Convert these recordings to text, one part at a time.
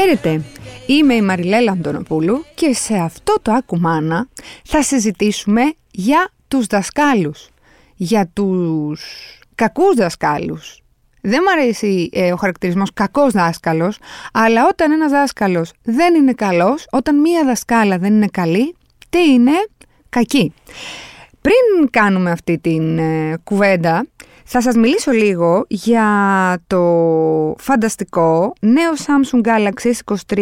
Χαίρετε, είμαι η Μαριλέλα Αντωνοπούλου και σε αυτό το Άκου μάνα θα συζητήσουμε για τους δασκάλους, για τους κακούς δασκάλους. Δεν μου αρέσει ο χαρακτηρισμός κακός δάσκαλος, αλλά όταν ένας δάσκαλος δεν είναι καλός, όταν μία δασκάλα δεν είναι καλή, τι είναι? Κακή. Πριν κάνουμε αυτή την κουβέντα, θα σας μιλήσω λίγο για το φανταστικό νέο Samsung Galaxy S23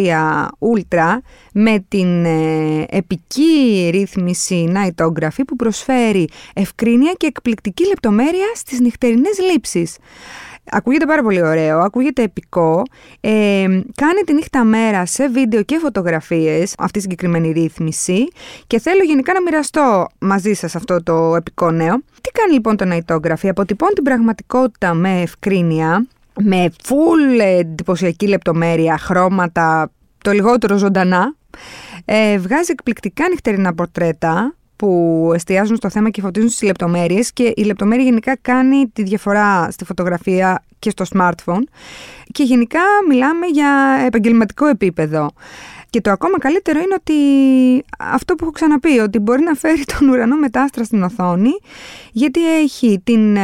Ultra με την επική ρύθμιση Nightography που προσφέρει ευκρίνεια και εκπληκτική λεπτομέρεια στις νυχτερινές λήψεις. Ακούγεται πάρα πολύ ωραίο, ακούγεται επικό, κάνει τη νύχτα μέρα σε βίντεο και φωτογραφίες αυτή η συγκεκριμένη ρύθμιση και θέλω γενικά να μοιραστώ μαζί σας αυτό το επικό νέο. Τι κάνει λοιπόν το Nightography? Αποτυπώνει την πραγματικότητα με ευκρίνεια, με full εντυπωσιακή λεπτομέρεια, χρώματα, το λιγότερο ζωντανά, βγάζει εκπληκτικά νυχτερινά πορτρέτα που εστιάζουν στο θέμα και φωτίζουν στις λεπτομέρειες, και η λεπτομέρεια γενικά κάνει τη διαφορά στη φωτογραφία και στο smartphone, και γενικά μιλάμε για επαγγελματικό επίπεδο. Και το ακόμα καλύτερο είναι ότι αυτό που έχω ξαναπεί, ότι μπορεί να φέρει τον ουρανό με τα άστρα στην οθόνη, γιατί έχει την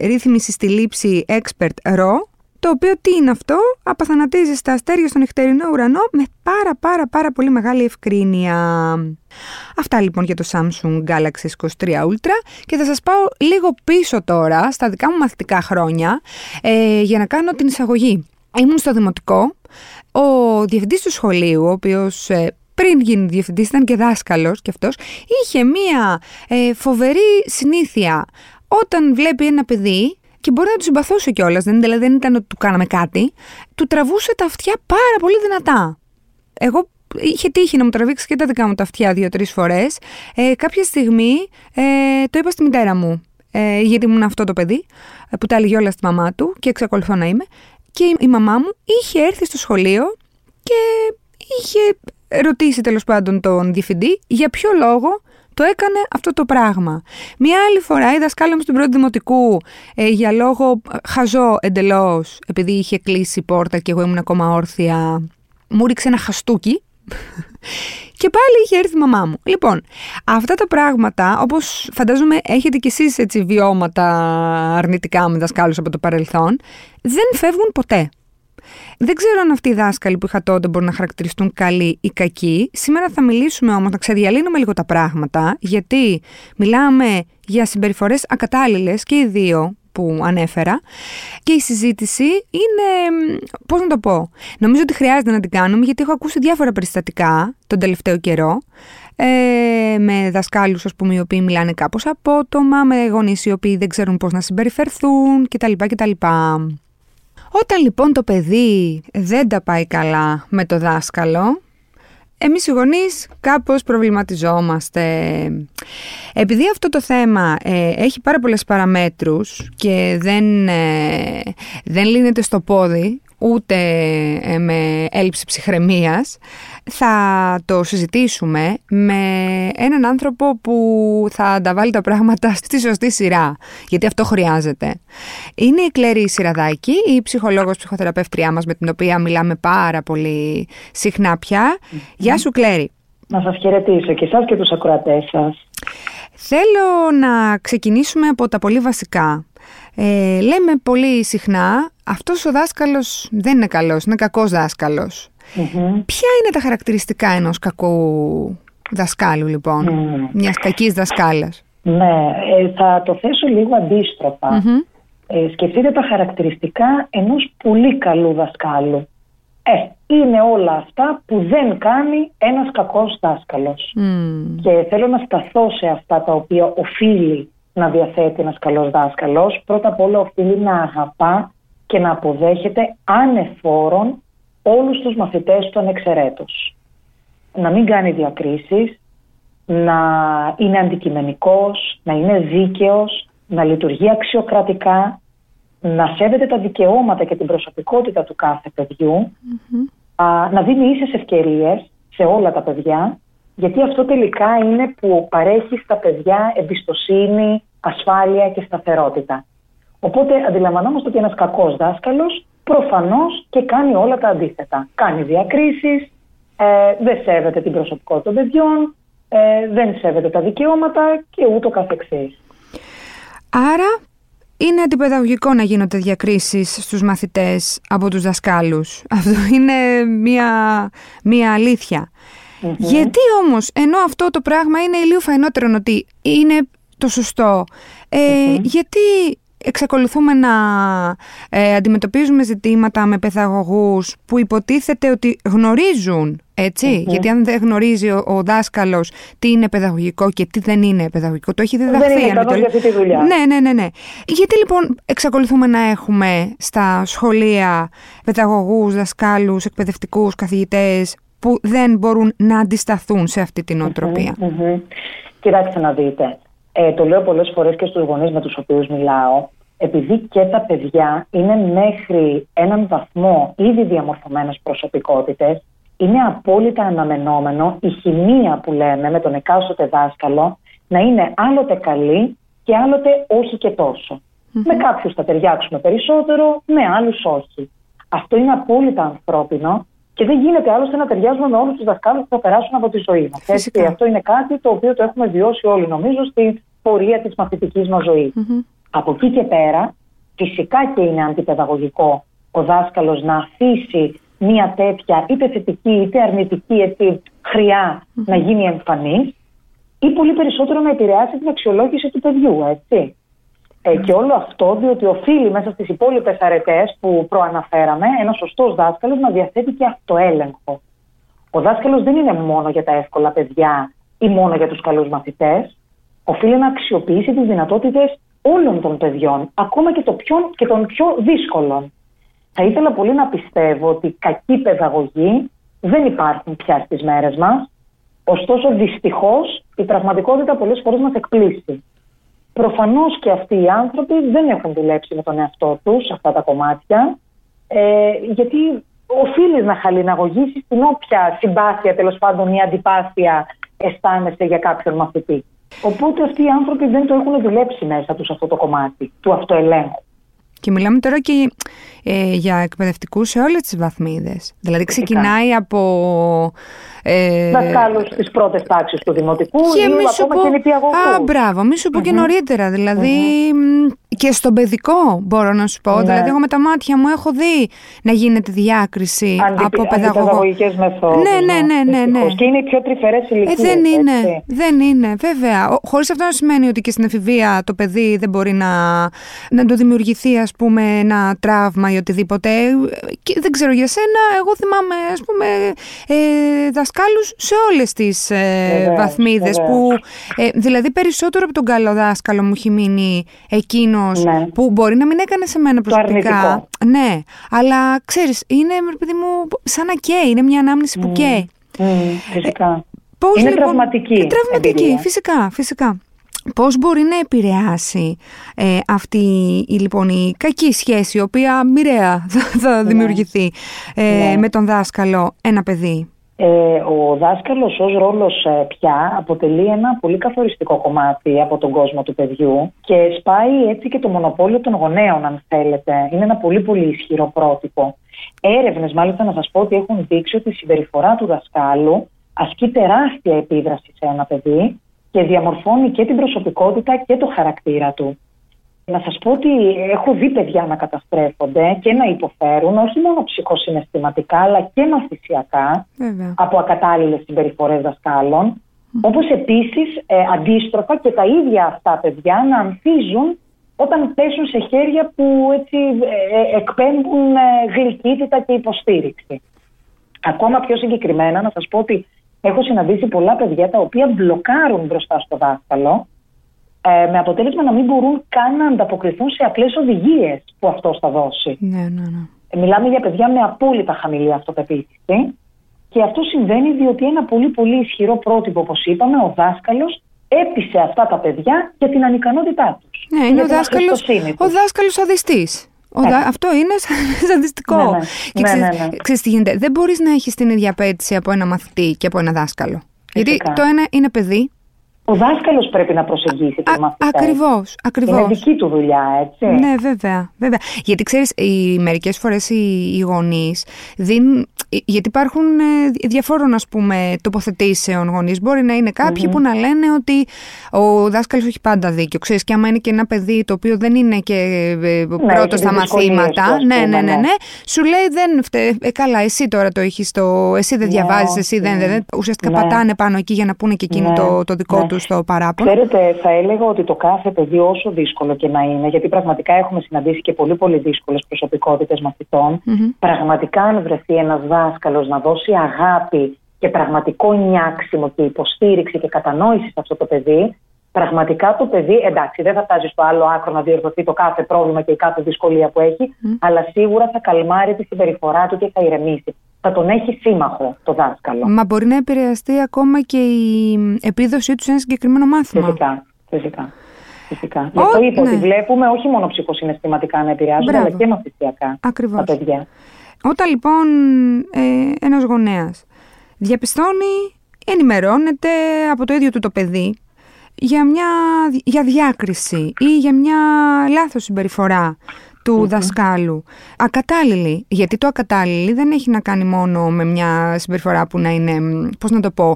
ρύθμιση στη λήψη Expert RAW, το οποίο τι είναι αυτό? Απαθανατίζει τα αστέρια στον νυχτερινό ουρανό με πάρα πολύ μεγάλη ευκρίνεια. Αυτά λοιπόν για το Samsung Galaxy S23 Ultra, και θα σας πάω λίγο πίσω τώρα στα δικά μου μαθητικά χρόνια για να κάνω την εισαγωγή. Ήμουν στο δημοτικό, ο διευθυντής του σχολείου, ο οποίος πριν γίνει διευθυντής ήταν και δάσκαλος και αυτός, είχε μία φοβερή συνήθεια. Όταν βλέπει ένα παιδί, και μπορεί να του συμπαθούσε κιόλας, δεν ήταν ότι του κάναμε κάτι, του τραβούσε τα αυτιά πάρα πολύ δυνατά. Εγώ είχε τύχει να μου τραβήξει και τα δικά μου τα αυτιά 2-3 φορές. Κάποια στιγμή το είπα στη μητέρα μου, γιατί ήμουν αυτό το παιδί που τα έλεγε όλα στη μαμά του και εξακολουθώ να είμαι. Και η μαμά μου είχε έρθει στο σχολείο και είχε ρωτήσει τέλος πάντων τον διευθυντή για ποιο λόγο το έκανε αυτό το πράγμα. Μια άλλη φορά η δασκάλα μου στην πρώτη δημοτικού, για λόγο χαζό εντελώς, επειδή είχε κλείσει η πόρτα και εγώ ήμουν ακόμα όρθια, μου ρίξε ένα χαστούκι και πάλι είχε έρθει η μαμά μου. Λοιπόν, αυτά τα πράγματα, όπως φαντάζομαι έχετε κι εσείς έτσι βιώματα αρνητικά με δασκάλους από το παρελθόν, δεν φεύγουν ποτέ. Δεν ξέρω αν αυτοί οι δάσκαλοι που είχα τότε μπορούν να χαρακτηριστούν καλοί ή κακοί. Σήμερα θα μιλήσουμε όμως, να ξεδιαλύνουμε λίγο τα πράγματα, γιατί μιλάμε για συμπεριφορές ακατάλληλες και οι δύο που ανέφερα, και η συζήτηση είναι, πώς να το πω, νομίζω ότι χρειάζεται να την κάνουμε, γιατί έχω ακούσει διάφορα περιστατικά τον τελευταίο καιρό, με δασκάλους, ας πούμε, οι οποίοι μιλάνε κάπως απότομα, με γονείς οι οποίοι δεν ξέρουν πώς να συμπεριφερθούν κτλ. Όταν λοιπόν το παιδί δεν τα πάει καλά με το δάσκαλο, εμείς οι γονείς κάπως προβληματιζόμαστε. Επειδή αυτό το θέμα έχει πάρα πολλές παραμέτρους και δεν λύνεται στο πόδι, ούτε με έλλειψη ψυχραιμίας, θα το συζητήσουμε με έναν άνθρωπο που θα τα βάλει τα πράγματα στη σωστή σειρά, γιατί αυτό χρειάζεται. Είναι η Κλαίρη Σειραδάκη, η ψυχολόγος ψυχοθεραπεύτριά μας, με την οποία μιλάμε πάρα πολύ συχνά πια. Γεια σου, Κλαίρη. Να σας χαιρετήσω και εσάς και τους ακροατές σας. Θέλω να ξεκινήσουμε από τα πολύ βασικά. Λέμε πολύ συχνά, αυτός ο δάσκαλος δεν είναι καλός, είναι κακός δάσκαλος. Ποια είναι τα χαρακτηριστικά ενός κακού δασκάλου λοιπόν, μιας κακής δασκάλας? Ναι, θα το θέσω λίγο αντίστροφα. Σκεφτείτε τα χαρακτηριστικά ενός πολύ καλού δασκάλου. Είναι όλα αυτά που δεν κάνει ένας κακός δάσκαλος. Και θέλω να σταθώ σε αυτά τα οποία οφείλει να διαθέτει ένας καλός δάσκαλος. Πρώτα απ' όλα οφείλει να αγαπά και να αποδέχεται ανεφόρον όλους τους μαθητές του ανεξαιρέτως. Να μην κάνει διακρίσεις, να είναι αντικειμενικός, να είναι δίκαιος, να λειτουργεί αξιοκρατικά, να σέβεται τα δικαιώματα και την προσωπικότητα του κάθε παιδιού, να δίνει ίσες ευκαιρίες σε όλα τα παιδιά, γιατί αυτό τελικά είναι που παρέχει στα παιδιά εμπιστοσύνη, ασφάλεια και σταθερότητα. Οπότε αντιλαμβανόμαστε ότι ένας κακός δάσκαλος προφανώς και κάνει όλα τα αντίθετα. Κάνει διακρίσεις, δεν σέβεται την προσωπικότητα των παιδιών, δεν σέβεται τα δικαιώματα και ούτω καθεξής. Άρα είναι αντιπαιδαγωγικό να γίνονται διακρίσεις στους μαθητές από τους δασκάλους. Αυτό είναι μία αλήθεια. Mm-hmm. Γιατί όμως, ενώ αυτό το πράγμα είναι ηλίου φαϊνότερο ότι είναι το σωστό, γιατί εξακολουθούμε να αντιμετωπίζουμε ζητήματα με παιδαγωγούς που υποτίθεται ότι γνωρίζουν, έτσι, γιατί αν δεν γνωρίζει ο δάσκαλος τι είναι παιδαγωγικό και τι δεν είναι παιδαγωγικό, το έχει διδαχθεί. Δεν είναι καλός για αυτή τη δουλειά. Ναι. Γιατί λοιπόν εξακολουθούμε να έχουμε στα σχολεία παιδαγωγούς, δασκάλους, εκπαιδευτικούς, καθηγητές που δεν μπορούν να αντισταθούν σε αυτή την νοοτροπία? Κοιτάξτε να δείτε. Το λέω πολλές φορές και στους γονείς με τους οποίους μιλάω, επειδή και τα παιδιά είναι μέχρι έναν βαθμό ήδη διαμορφωμένες προσωπικότητες, είναι απόλυτα αναμενόμενο η χημεία που λέμε με τον εκάστοτε δάσκαλο να είναι άλλοτε καλή και άλλοτε όχι και τόσο. Με κάποιους θα ταιριάξουμε περισσότερο, με άλλους όχι. Αυτό είναι απόλυτα ανθρώπινο και δεν γίνεται άλλωστε να ταιριάζουμε με όλους τους δασκάλους που θα περάσουν από τη ζωή μας. Αυτό είναι κάτι το οποίο το έχουμε βιώσει όλοι, νομίζω, στην πορεία της μαθητικής μας ζωής. Από εκεί και πέρα, φυσικά και είναι αντιπαιδαγωγικό ο δάσκαλος να αφήσει μια τέτοια είτε θετική είτε αρνητική χρειά να γίνει εμφανής, ή πολύ περισσότερο να επηρεάσει την αξιολόγηση του παιδιού, έτσι. Και όλο αυτό διότι οφείλει μέσα στις υπόλοιπες αρετές που προαναφέραμε ένας σωστός δάσκαλος να διαθέτει και αυτοέλεγχο. Ο δάσκαλος δεν είναι μόνο για τα εύκολα παιδιά ή μόνο για τους καλούς μαθητές. Οφείλει να αξιοποιήσει τις δυνατότητες όλων των παιδιών, ακόμα και των πιο δύσκολων. Θα ήθελα πολύ να πιστεύω ότι κακοί παιδαγωγοί δεν υπάρχουν πια στις μέρες μας. Ωστόσο, δυστυχώς, η πραγματικότητα πολλές φορές μας εκπλήσει. Προφανώς και αυτοί οι άνθρωποι δεν έχουν δουλέψει με τον εαυτό τους σε αυτά τα κομμάτια, γιατί οφείλει να χαλιναγωγήσεις την όποια συμπάθεια, τέλος πάντων, ή αντιπάθεια αισθάνεσαι για κάποιον μαθητή. Οπότε αυτοί οι άνθρωποι δεν το έχουν δουλέψει μέσα τους αυτό το κομμάτι του αυτοελέγχου. Και μιλάμε τώρα και για εκπαιδευτικούς σε όλες τις βαθμίδες. Δηλαδή ξεκινάει από δασκάλους στις πρώτες τάξεις του δημοτικού και ακόμα και νηπιαγωγούς. Μπράβο, μη σου πω και νωρίτερα. Δηλαδή και στον παιδικό μπορώ να σου πω. Ναι. Δηλαδή εγώ με τα μάτια μου έχω δει να γίνεται διάκριση από παιδαγωγικές μεθόδους. Ναι. Και είναι οι πιο τρυφερές ηλικίες. Δεν είναι, βέβαια. Χωρίς αυτό να σημαίνει ότι και στην εφηβεία το παιδί δεν μπορεί να το δημιουργηθεί, ας πούμε, ένα τραύμα ή οτιδήποτε. Και δεν ξέρω για σένα, εγώ θυμάμαι, ας πούμε, δασκάλους σε όλες τις βαθμίδες που δηλαδή περισσότερο από τον καλό δάσκαλο μου έχει μείνει εκείνος που μπορεί να μην έκανε σε μένα προσωπικά. Ναι, αλλά ξέρεις, είναι, παιδί μου, σαν να καίει, είναι μια ανάμνηση που καίει. Φυσικά. Είναι λοιπόν, τραυματική, φυσικά. Πώς μπορεί να επηρεάσει αυτή η κακή σχέση, η οποία μοιραία θα δημιουργηθεί με τον δάσκαλο, ένα παιδί? Ο δάσκαλος ως ρόλος πια αποτελεί ένα πολύ καθοριστικό κομμάτι από τον κόσμο του παιδιού και σπάει έτσι και το μονοπόλιο των γονέων, αν θέλετε. Είναι ένα πολύ πολύ ισχυρό πρότυπο. Έρευνες, μάλιστα, να σας πω ότι έχουν δείξει ότι η συμπεριφορά του δασκάλου ασκεί τεράστια επίδραση σε ένα παιδί και διαμορφώνει και την προσωπικότητα και το χαρακτήρα του. Να σας πω ότι έχω δει παιδιά να καταστρέφονται και να υποφέρουν όχι μόνο ψυχοσυναισθηματικά αλλά και μαθησιακά από ακατάλληλες συμπεριφορές δασκάλων, όπως επίσης αντίστροφα και τα ίδια αυτά παιδιά να ανθίζουν όταν πέσουν σε χέρια που έτσι εκπέμπουν γλυκύτητα και υποστήριξη. Ακόμα πιο συγκεκριμένα να σας πω ότι έχω συναντήσει πολλά παιδιά τα οποία μπλοκάρουν μπροστά στο δάσκαλο, με αποτέλεσμα να μην μπορούν καν να ανταποκριθούν σε απλές οδηγίες που αυτός θα δώσει. Μιλάμε για παιδιά με απόλυτα χαμηλή αυτοπεποίθηση και αυτό συμβαίνει διότι ένα πολύ πολύ ισχυρό πρότυπο, όπως είπαμε, ο δάσκαλος έπεισε αυτά τα παιδιά για την ανικανότητά τους. Ναι, είναι ο δάσκαλος αδιστής. Αυτό είναι σαντιστικό. Και ξέρεις τι γίνεται? Δεν μπορείς να έχεις την ίδια απέτηση από ένα μαθητή και από ένα δάσκαλο. Φυσικά. Γιατί το ένα είναι παιδί Ο δάσκαλος πρέπει να προσεγγίσει τη μαθητές. Ακριβώς, ακριβώς. Είναι δική του δουλειά, έτσι. Ναι, βέβαια, βέβαια. Γιατί ξέρεις, μερικές φορές οι γονείς δίνουν... Γιατί υπάρχουν διαφόρων, ας πούμε, τοποθετήσεων γονείς. Μπορεί να είναι κάποιοι που να λένε ότι ο δάσκαλος έχει πάντα δίκιο. Ξέρεις, και άμα είναι και ένα παιδί το οποίο δεν είναι και πρώτο στα μαθήματα. Ναι. Σου λέει δεν φταίει. Καλά, εσύ τώρα το έχεις το. Εσύ δεν διαβάζεις, εσύ δεν. Ουσιαστικά πατάνε πάνω εκεί για να πούνε και εκείνοι το δικό τους το παράπονο. Ξέρετε, θα έλεγα ότι το κάθε παιδί, όσο δύσκολο και να είναι, γιατί πραγματικά έχουμε συναντήσει και πολύ, πολύ δύσκολες προσωπικότητες μαθητών, πραγματικά αν βρεθεί ένας δάσκαλος να δώσει αγάπη και πραγματικό νιάξιμο και υποστήριξη και κατανόηση σε αυτό το παιδί, πραγματικά το παιδί, εντάξει, δεν θα φτάσει στο άλλο άκρο να διορθωθεί το κάθε πρόβλημα και η κάθε δυσκολία που έχει, αλλά σίγουρα θα καλμάρει τη συμπεριφορά του και θα ηρεμήσει. Θα τον έχει σύμμαχο το δάσκαλο. Μα μπορεί να επηρεαστεί ακόμα και η επίδοσή του σε ένα συγκεκριμένο μάθημα. Φυσικά. Γι' αυτό είπα ότι βλέπουμε όχι μόνο ψυχοσυναισθηματικά να επηρεάζονται, αλλά και μαθησιακά τα παιδιά. Όταν λοιπόν ένας γονέας διαπιστώνει, ενημερώνεται από το ίδιο του το παιδί για διάκριση ή για μια λάθος συμπεριφορά του δασκάλου, ακατάλληλη, γιατί το ακατάλληλη δεν έχει να κάνει μόνο με μια συμπεριφορά που να είναι, πώς να το πω,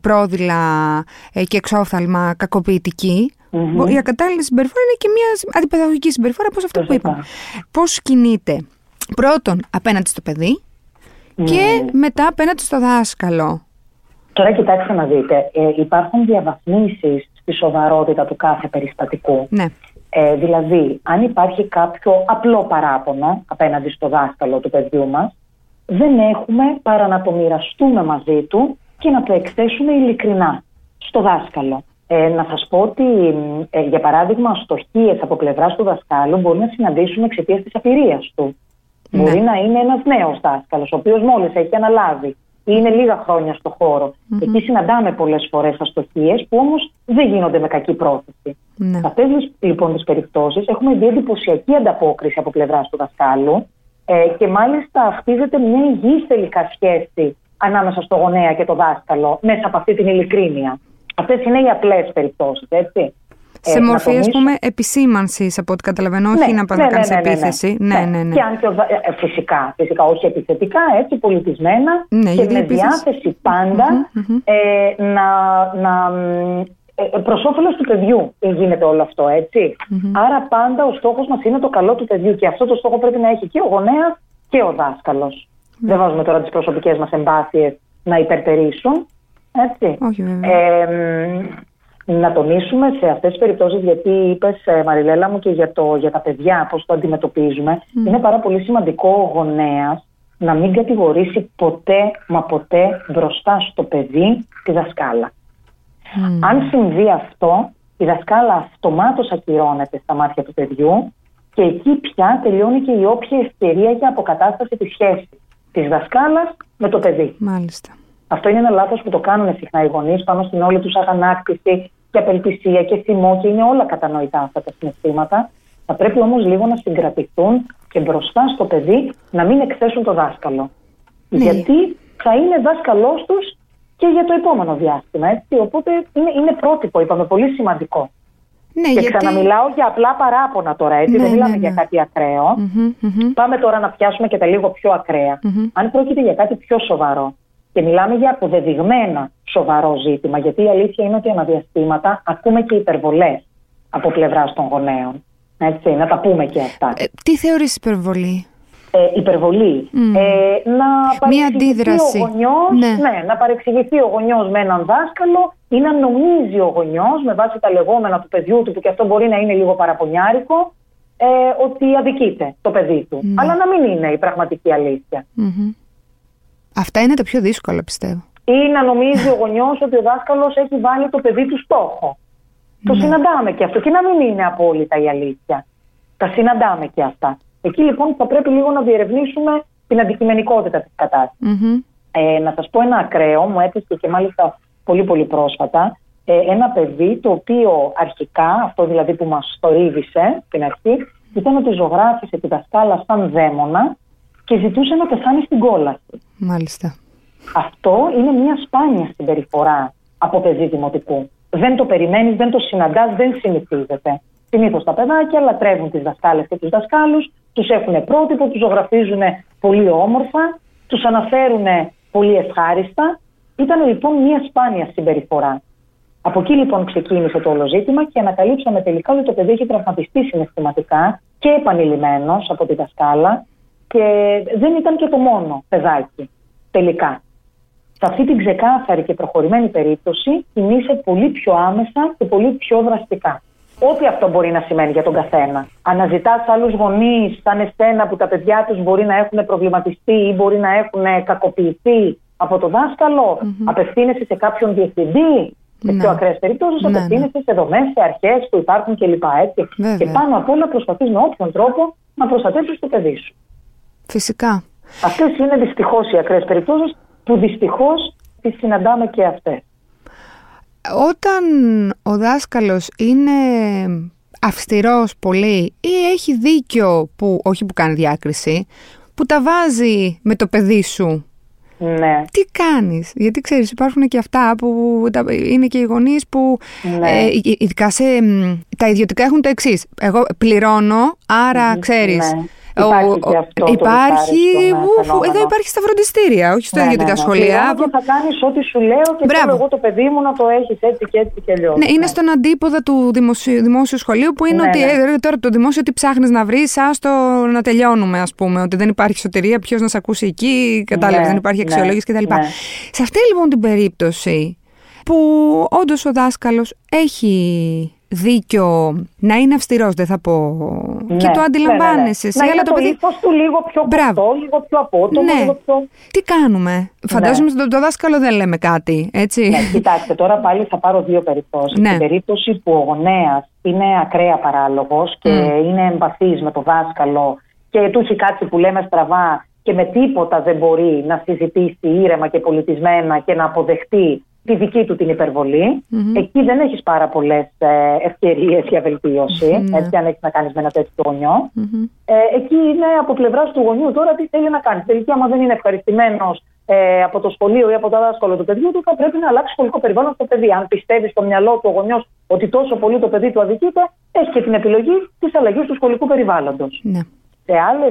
πρόδειλα και εξόφθαλμα κακοποιητική. Η ακατάλληλη συμπεριφορά είναι και μια αντιπαιδαγωγική συμπεριφορά, όπως αυτό που είπαμε. Πώς κινείται πρώτον απέναντι στο παιδί και μετά απέναντι στο δάσκαλο. Τώρα κοιτάξτε να δείτε, υπάρχουν διαβαθμίσεις στη σοβαρότητα του κάθε περιστατικού. Ναι. Δηλαδή, αν υπάρχει κάποιο απλό παράπονο απέναντι στο δάσκαλο του παιδιού μας, δεν έχουμε παρά να το μοιραστούμε μαζί του και να το εκθέσουμε ειλικρινά στο δάσκαλο. Να σας πω ότι, για παράδειγμα, αστοχίες από πλευράς του δασκάλου μπορεί να συναντήσουμε εξαιτίας της απειρίας του. Ναι. Μπορεί να είναι ένας νέος δάσκαλος, ο οποίος μόλις έχει αναλάβει ή είναι λίγα χρόνια στο χώρο. Εκεί συναντάμε πολλές φορές αστοχίες που όμως δεν γίνονται με κακή πρόθεση. Σε αυτές λοιπόν τις περιπτώσεις έχουμε δει εντυπωσιακή ανταπόκριση από πλευράς του δασκάλου και μάλιστα χτίζεται μια υγιής τελικά σχέση ανάμεσα στο γονέα και το δάσκαλο μέσα από αυτή την ειλικρίνεια. Αυτές είναι οι απλές περιπτώσεις, έτσι. Σε μορφή, ας πούμε, επισήμανσης, από ό,τι καταλαβαίνω, όχι να κάνεις επίθεση. Φυσικά, όχι επιθετικά, έτσι, πολιτισμένα και με διάθεση πάντα να προς όφελος του παιδιού γίνεται όλο αυτό, έτσι. Άρα πάντα ο στόχος μας είναι το καλό του παιδιού και αυτό το στόχο πρέπει να έχει και ο γονέας και ο δάσκαλος. Δεν βάζουμε τώρα τις προσωπικές μας εμπάθειες να υπερτερήσουν, έτσι. Να τονίσουμε σε αυτές τις περιπτώσεις, γιατί είπες, Μαριλέλα μου, και για τα παιδιά πώς το αντιμετωπίζουμε, είναι πάρα πολύ σημαντικό ο γονέας να μην κατηγορήσει ποτέ μα ποτέ μπροστά στο παιδί τη δασκάλα. Αν συμβεί αυτό, η δασκάλα αυτομάτως ακυρώνεται στα μάτια του παιδιού και εκεί πια τελειώνει και η όποια ευκαιρία για αποκατάσταση της σχέσης της δασκάλας με το παιδί. Μάλιστα. Αυτό είναι ένα λάθος που το κάνουν συχνά οι γονείς πάνω στην όλη τους αγανάκτηση και απελπισία και θυμό, και είναι όλα κατανοητά αυτά τα συναισθήματα. Θα πρέπει όμως λίγο να συγκρατηθούν και μπροστά στο παιδί να μην εκθέσουν το δάσκαλο. Ναι. Γιατί θα είναι δάσκαλός τους και για το επόμενο διάστημα, έτσι. Οπότε είναι πρότυπο, είπαμε, πολύ σημαντικό. Ναι, και γιατί... ξαναμιλάω για απλά παράπονα τώρα, έτσι. Δεν μιλάμε για κάτι ακραίο. Πάμε τώρα να πιάσουμε και τα λίγο πιο ακραία. Αν πρόκειται για κάτι πιο σοβαρό. Και μιλάμε για αποδεδειγμένα σοβαρό ζήτημα, γιατί η αλήθεια είναι ότι αναδιαστήματα ακούμε και υπερβολές από πλευράς των γονέων. Έτσι, να τα πούμε και αυτά. Τι θεωρείς υπερβολή? Υπερβολή. Να παρεξηγηθεί ο γονιός με έναν δάσκαλο ή να νομίζει ο γονιός με βάση τα λεγόμενα του παιδιού του, που και αυτό μπορεί να είναι λίγο παραπονιάρικο, ότι αδικείται το παιδί του. Αλλά να μην είναι η πραγματική αλήθεια. Αυτά είναι τα πιο δύσκολα, πιστεύω. Ή να νομίζει ο γονιός ότι ο δάσκαλος έχει βάλει το παιδί του στόχο. Το συναντάμε και αυτό. Και να μην είναι απόλυτα η αλήθεια. Τα συναντάμε και αυτά. Εκεί λοιπόν θα πρέπει λίγο να διερευνήσουμε την αντικειμενικότητα της κατάστασης. Να σας πω ένα ακραίο, μου έπεσε και μάλιστα πολύ πολύ πρόσφατα. Ένα παιδί το οποίο αρχικά, αυτό δηλαδή που μας θορύβησε την αρχή, ήταν ότι ζωγράφισε τη δασκάλα σαν δαίμονα και ζητούσε να πεθάνει στην κόλαση. Μάλιστα. Αυτό είναι μια σπάνια συμπεριφορά από παιδί δημοτικού. δεν το περιμένεις, δεν το συναντάς, δεν συνηθίζεται. Συνήθως τα παιδάκια λατρεύουν τις δασκάλες και τους δασκάλους, τους έχουν πρότυπο, τους ζωγραφίζουν πολύ όμορφα, τους αναφέρουν πολύ ευχάριστα. Ήταν λοιπόν μια σπάνια συμπεριφορά. Από εκεί λοιπόν ξεκίνησε το όλο ζήτημα και ανακαλύψαμε τελικά ότι το παιδί έχει τραυματιστεί συναισθηματικά και επανειλημμένος από τη δασκάλα και δεν ήταν και το μόνο παιδάκι τελικά. Σε αυτή την ξεκάθαρη και προχωρημένη περίπτωση κινείσαι πολύ πιο άμεσα και πολύ πιο δραστικά. Ό,τι αυτό μπορεί να σημαίνει για τον καθένα. Αναζητάς άλλους γονείς σαν εσένα που τα παιδιά τους μπορεί να έχουν προβληματιστεί ή μπορεί να έχουν κακοποιηθεί από το δάσκαλο. Mm-hmm. Απευθύνεσαι σε κάποιον διευθυντή. Σε πιο ακραίες περιπτώσεις, απευθύνεσαι σε δομές, σε αρχές που υπάρχουν κλπ. Και πάνω απ' όλα προσπαθείς με όποιον τρόπο να προστατεύσεις το παιδί σου. Φυσικά. Αυτές είναι δυστυχώς οι ακραίες περιπτώσεις που δυστυχώς τις συναντάμε και αυτές. Όταν ο δάσκαλος είναι αυστηρός πολύ ή έχει δίκιο που, όχι που κάνει διάκριση, που τα βάζει με το παιδί σου. Ναι. Τι κάνεις, γιατί ξέρεις υπάρχουν και αυτά που είναι και οι γονείς που ειδικά σε, τα ιδιωτικά έχουν το εξής. Εγώ πληρώνω, άρα ξέρεις Εδώ υπάρχει στα φροντιστήρια, όχι στα ιδιωτικά σχολεία. Ναι, θα κάνεις ό,τι σου λέω και θέλω εγώ το παιδί μου να το έχεις έτσι και έτσι και αλλιώς. Ναι, είναι στον αντίποδα του δημόσιου σχολείου που είναι ότι τώρα το δημόσιο τι ψάχνεις να βρεις, άστο να τελειώνουμε, ας πούμε. Ότι δεν υπάρχει σωτηρία, ποιος να σε ακούσει εκεί, κατάλαβες, δεν υπάρχει αξιολόγηση κτλ. Σε αυτή λοιπόν την περίπτωση που όντως ο δάσκαλος έχει δίκιο να είναι αυστηρός, δεν θα πω. Ναι, και το αντιλαμβάνεσαι. Ναι, ναι. Να είναι το παιδί του λίγο πιο κοντό, λίγο πιο απότομο. Ναι. Λίγο πιο... Τι κάνουμε. Φαντάζομαι ότι το δάσκαλο δεν λέμε κάτι, έτσι. Ναι, κοιτάξτε, τώρα πάλι θα πάρω δύο περιπτώσεις. Στην περίπτωση που ο γονέας είναι ακραία παράλογος και είναι εμπαθής με το δάσκαλο και του έχει κάτι που λέμε στραβά και με τίποτα δεν μπορεί να συζητήσει ήρεμα και πολιτισμένα και να αποδεχτεί τη δική του την υπερβολή. Εκεί δεν έχεις πάρα πολλές ευκαιρίες για βελτίωση, έτσι, αν έχεις να κάνεις με ένα τέτοιο γονιό. Εκεί είναι από πλευράς του γονιού τώρα τι θέλει να κάνει. Τελικά, άμα δεν είναι ευχαριστημένος από το σχολείο ή από το δάσκαλο του παιδιού του, θα πρέπει να αλλάξει σχολικό περιβάλλον στο παιδί. Αν πιστεύει στο μυαλό του ο γονιός ότι τόσο πολύ το παιδί του αδικείται, έχει και την επιλογή της αλλαγής του σχολικού περιβάλλοντος.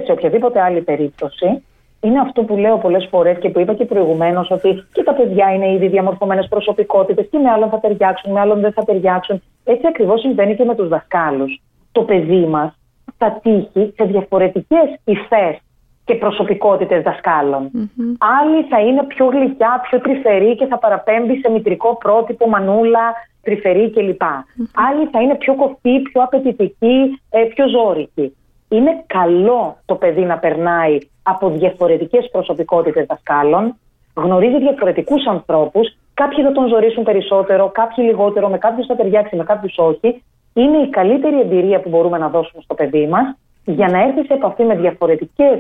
Σε οποιαδήποτε άλλη περίπτωση. Είναι αυτό που λέω πολλές φορές και που είπα και προηγουμένως, ότι και τα παιδιά είναι ήδη διαμορφωμένες προσωπικότητες και με άλλον θα ταιριάξουν, με άλλον δεν θα ταιριάξουν. Έτσι ακριβώς συμβαίνει και με τους δασκάλους. Το παιδί μας θα τύχει σε διαφορετικές υφές και προσωπικότητες δασκάλων. Άλλοι θα είναι πιο γλυκιά, πιο τρυφεροί και θα παραπέμπει σε μητρικό πρότυπο, μανούλα, τρυφερή κλπ. Άλλοι θα είναι πιο κοφτοί, πιο απαιτητικοί, πιο ζώρικοι. Είναι καλό το παιδί να περνάει από διαφορετικές προσωπικότητες δασκάλων, γνωρίζει διαφορετικούς ανθρώπους, κάποιοι θα τον ζωρίσουν περισσότερο, κάποιοι λιγότερο, με κάποιους θα ταιριάξει, με κάποιους όχι. Είναι η καλύτερη εμπειρία που μπορούμε να δώσουμε στο παιδί μας για να έρθει σε επαφή με διαφορετικές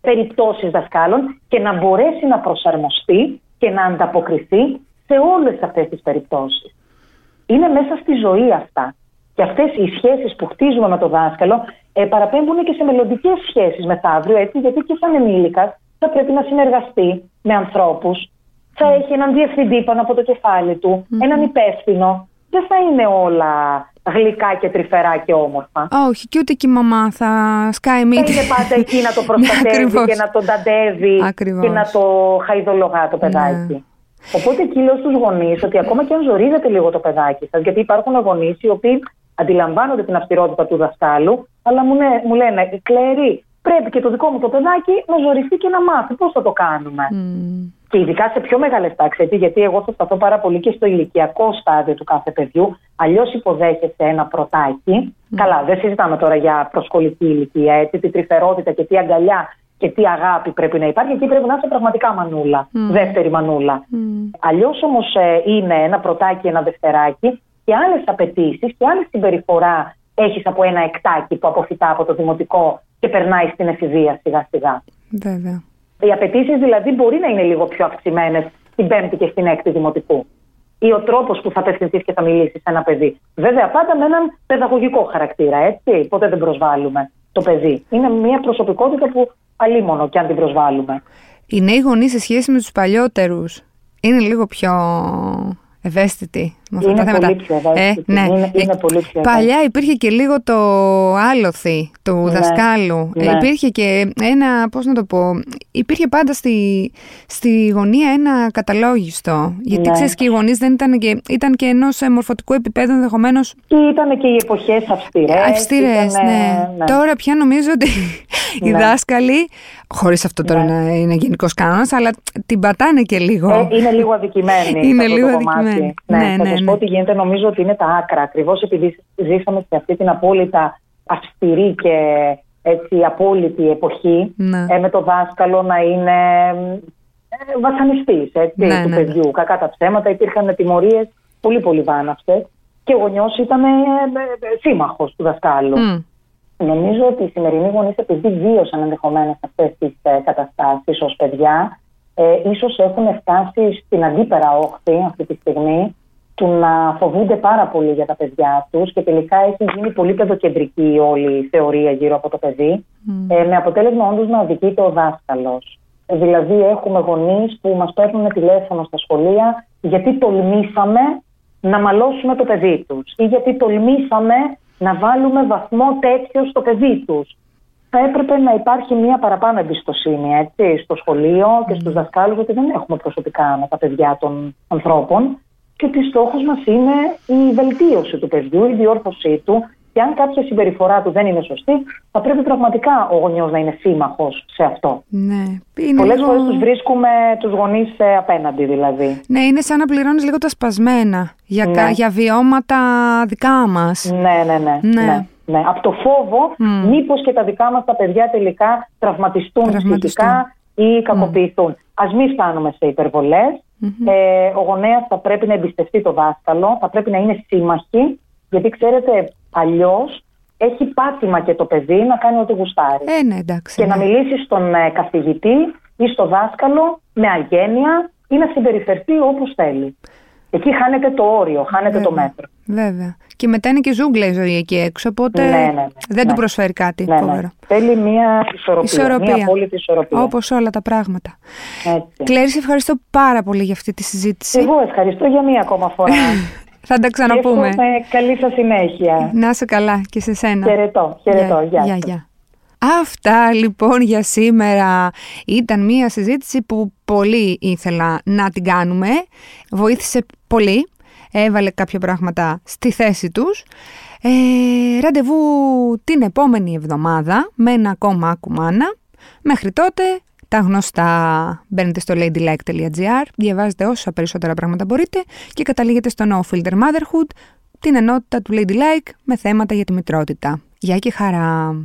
περιπτώσεις δασκάλων και να μπορέσει να προσαρμοστεί και να ανταποκριθεί σε όλες αυτές τις περιπτώσεις. Είναι μέσα στη ζωή αυτά. Και αυτές οι σχέσεις που χτίζουμε με τον δάσκαλο παραπέμπουν και σε μελλοντικές σχέσεις μεθαύριο, έτσι, γιατί και σαν ενήλικας θα πρέπει να συνεργαστεί με ανθρώπους, θα έχει έναν διευθυντή πάνω από το κεφάλι του, έναν υπεύθυνο. Δεν θα είναι όλα γλυκά και τρυφερά και όμορφα. Όχι, και ούτε και η μαμά θα σκάει μύτη. Είναι πάντα εκεί να το προστατεύει και να τον ταντεύει και να το χαϊδολογά το παιδάκι. Οπότε εκεί λέω στους γονείς ότι ακόμα και αν ζορίζετε λίγο το παιδάκι σας, γιατί υπάρχουν γονείς οι οποίοι αντιλαμβάνονται την αυστηρότητα του δασκάλου, αλλά μου λένε Κλαίρη, πρέπει και το δικό μου το παιδάκι να ζοριστεί και να μάθει πώς θα το κάνουμε. Και ειδικά σε πιο μεγάλες τάξεις, γιατί εγώ θα σταθώ πάρα πολύ και στο ηλικιακό στάδιο του κάθε παιδιού, αλλιώς υποδέχεσαι ένα πρωτάκι. Καλά, δεν συζητάμε τώρα για προσχολική ηλικία, έτσι, τη τρυφερότητα και τη αγκαλιά. Και τι αγάπη πρέπει να υπάρχει, εκεί πρέπει να είσαι πραγματικά μανούλα, δεύτερη μανούλα. Αλλιώς όμως είναι ένα πρωτάκι, ένα δευτεράκι και άλλες απαιτήσεις και άλλη συμπεριφορά έχεις από ένα εκτάκι που αποφυτά από το δημοτικό και περνάει στην εφηβεία σιγά σιγά. Βέβαια. Οι απαιτήσεις δηλαδή μπορεί να είναι λίγο πιο αυξημένες στην 5η και στην 6η δημοτικού. Ή ο τρόπος που θα απευθυνθείς και θα μιλήσεις σε ένα παιδί. Βέβαια πάντα με έναν παιδαγωγικό χαρακτήρα, έτσι, ποτέ δεν προσβάλλουμε το παιδί. Είναι μια προσωπικότητα που αλίμονο και αν την προσβάλλουμε. Οι νέοι γονείς σε σχέση με τους παλιότερους είναι λίγο πιο ευαίσθητοι, με αυτά τα θέματα. Είναι πολύ πιο ευαίσθητη. Παλιά υπήρχε και λίγο το άλοθη του δασκάλου. Ναι. Υπήρχε και ένα, πώς να το πω, υπήρχε πάντα στη γωνία ένα καταλόγιστο. Γιατί ξέρεις και οι γονείς δεν ήταν και, ήταν και ενός μορφωτικού επίπεδου ενδεχομένως. Και ήταν και οι εποχές αυστηρές. Ναι. Τώρα πια νομίζω ότι οι δάσκαλοι, χωρίς αυτό τώρα να είναι γενικός κανόνας, αλλά την πατάνε και λίγο. Είναι λίγο αδικημένοι. Είναι λίγο αδικημένοι. Ναι. Θα σας πω ότι γίνεται, νομίζω ότι είναι τα άκρα. Ακριβώς επειδή ζήσαμε σε αυτή την απόλυτα αυστηρή και έτσι, απόλυτη εποχή, με το δάσκαλο να είναι βασανιστής του παιδιού. Κακά τα ψέματα, υπήρχαν τιμωρίες πολύ πολύ βάναυστες και ο γονιός ήταν σύμμαχος του δασκάλου. Νομίζω ότι οι σημερινοί γονείς, επειδή βίωσαν ενδεχομένως αυτές τις καταστάσεις ως παιδιά, ίσως έχουν φτάσει στην αντίπερα όχθη αυτή τη στιγμή του να φοβούνται πάρα πολύ για τα παιδιά τους και τελικά έχει γίνει πολύ παιδοκεντρική όλη η θεωρία γύρω από το παιδί, με αποτέλεσμα όντως να αδικείται ο δάσκαλος. Δηλαδή έχουμε γονείς που μας παίρνουν τηλέφωνο στα σχολεία γιατί τολμήσαμε να μαλώσουμε το παιδί τους ή γιατί τολμήσαμε να βάλουμε βαθμό τέτοιο στο παιδί τους. Θα έπρεπε να υπάρχει μια παραπάνω εμπιστοσύνη στο σχολείο και στους δασκάλους, ότι δεν έχουμε προσωπικά με τα παιδιά των ανθρώπων και ότι στόχος μας είναι η βελτίωση του παιδιού, η διόρθωσή του, και αν κάποια συμπεριφορά του δεν είναι σωστή, θα πρέπει πραγματικά ο γονιός να είναι σύμμαχος σε αυτό. Ναι, πολλές φορές τους βρίσκουμε τους γονείς απέναντι δηλαδή. Ναι, είναι σαν να πληρώνεις λίγο τα σπασμένα για βιώματα δικά μας. Ναι. Από το φόβο μήπως και τα δικά μας τα παιδιά τελικά τραυματιστούν. Ψυχικά ή κακοποιηθούν. Ας μην φτάνουμε σε υπερβολές. Ο γονέας θα πρέπει να εμπιστευτεί το δάσκαλο, θα πρέπει να είναι σύμμαχοι, γιατί ξέρετε, αλλιώς έχει πάτημα και το παιδί να κάνει ό,τι γουστάρει. Να μιλήσει στον καθηγητή ή στο δάσκαλο με αγένεια ή να συμπεριφερθεί όπως θέλει. Εκεί χάνεται το όριο, χάνεται το μέτρο. Βέβαια. Και μετά είναι και ζούγκλα η ζωή εκεί έξω, οπότε δεν του προσφέρει κάτι. Θέλει μια ισορροπία. Μια απόλυτη ισορροπία. Όπως όλα τα πράγματα. Κλαίρη, σε ευχαριστώ πάρα πολύ για αυτή τη συζήτηση. Εγώ ευχαριστώ για μία ακόμα φορά. Θα τα ξαναπούμε. Καλή σας συνέχεια. Να είσαι καλά και σε σένα. Χαιρετώ. Γεια. Αυτά λοιπόν για σήμερα. Ήταν μια συζήτηση που πολύ ήθελα να την κάνουμε. Βοήθησε πολύ. Έβαλε κάποια πράγματα στη θέση τους. Ραντεβού την επόμενη εβδομάδα με ένα ακόμα Άκου Μάνα. Μέχρι τότε τα γνωστά. Μπαίνετε στο ladylike.gr, διαβάζετε όσα περισσότερα πράγματα μπορείτε και καταλήγετε στο No Filter Motherhood, την ενότητα του Ladylike με θέματα για τη μητρότητα. Γεια και χαρά!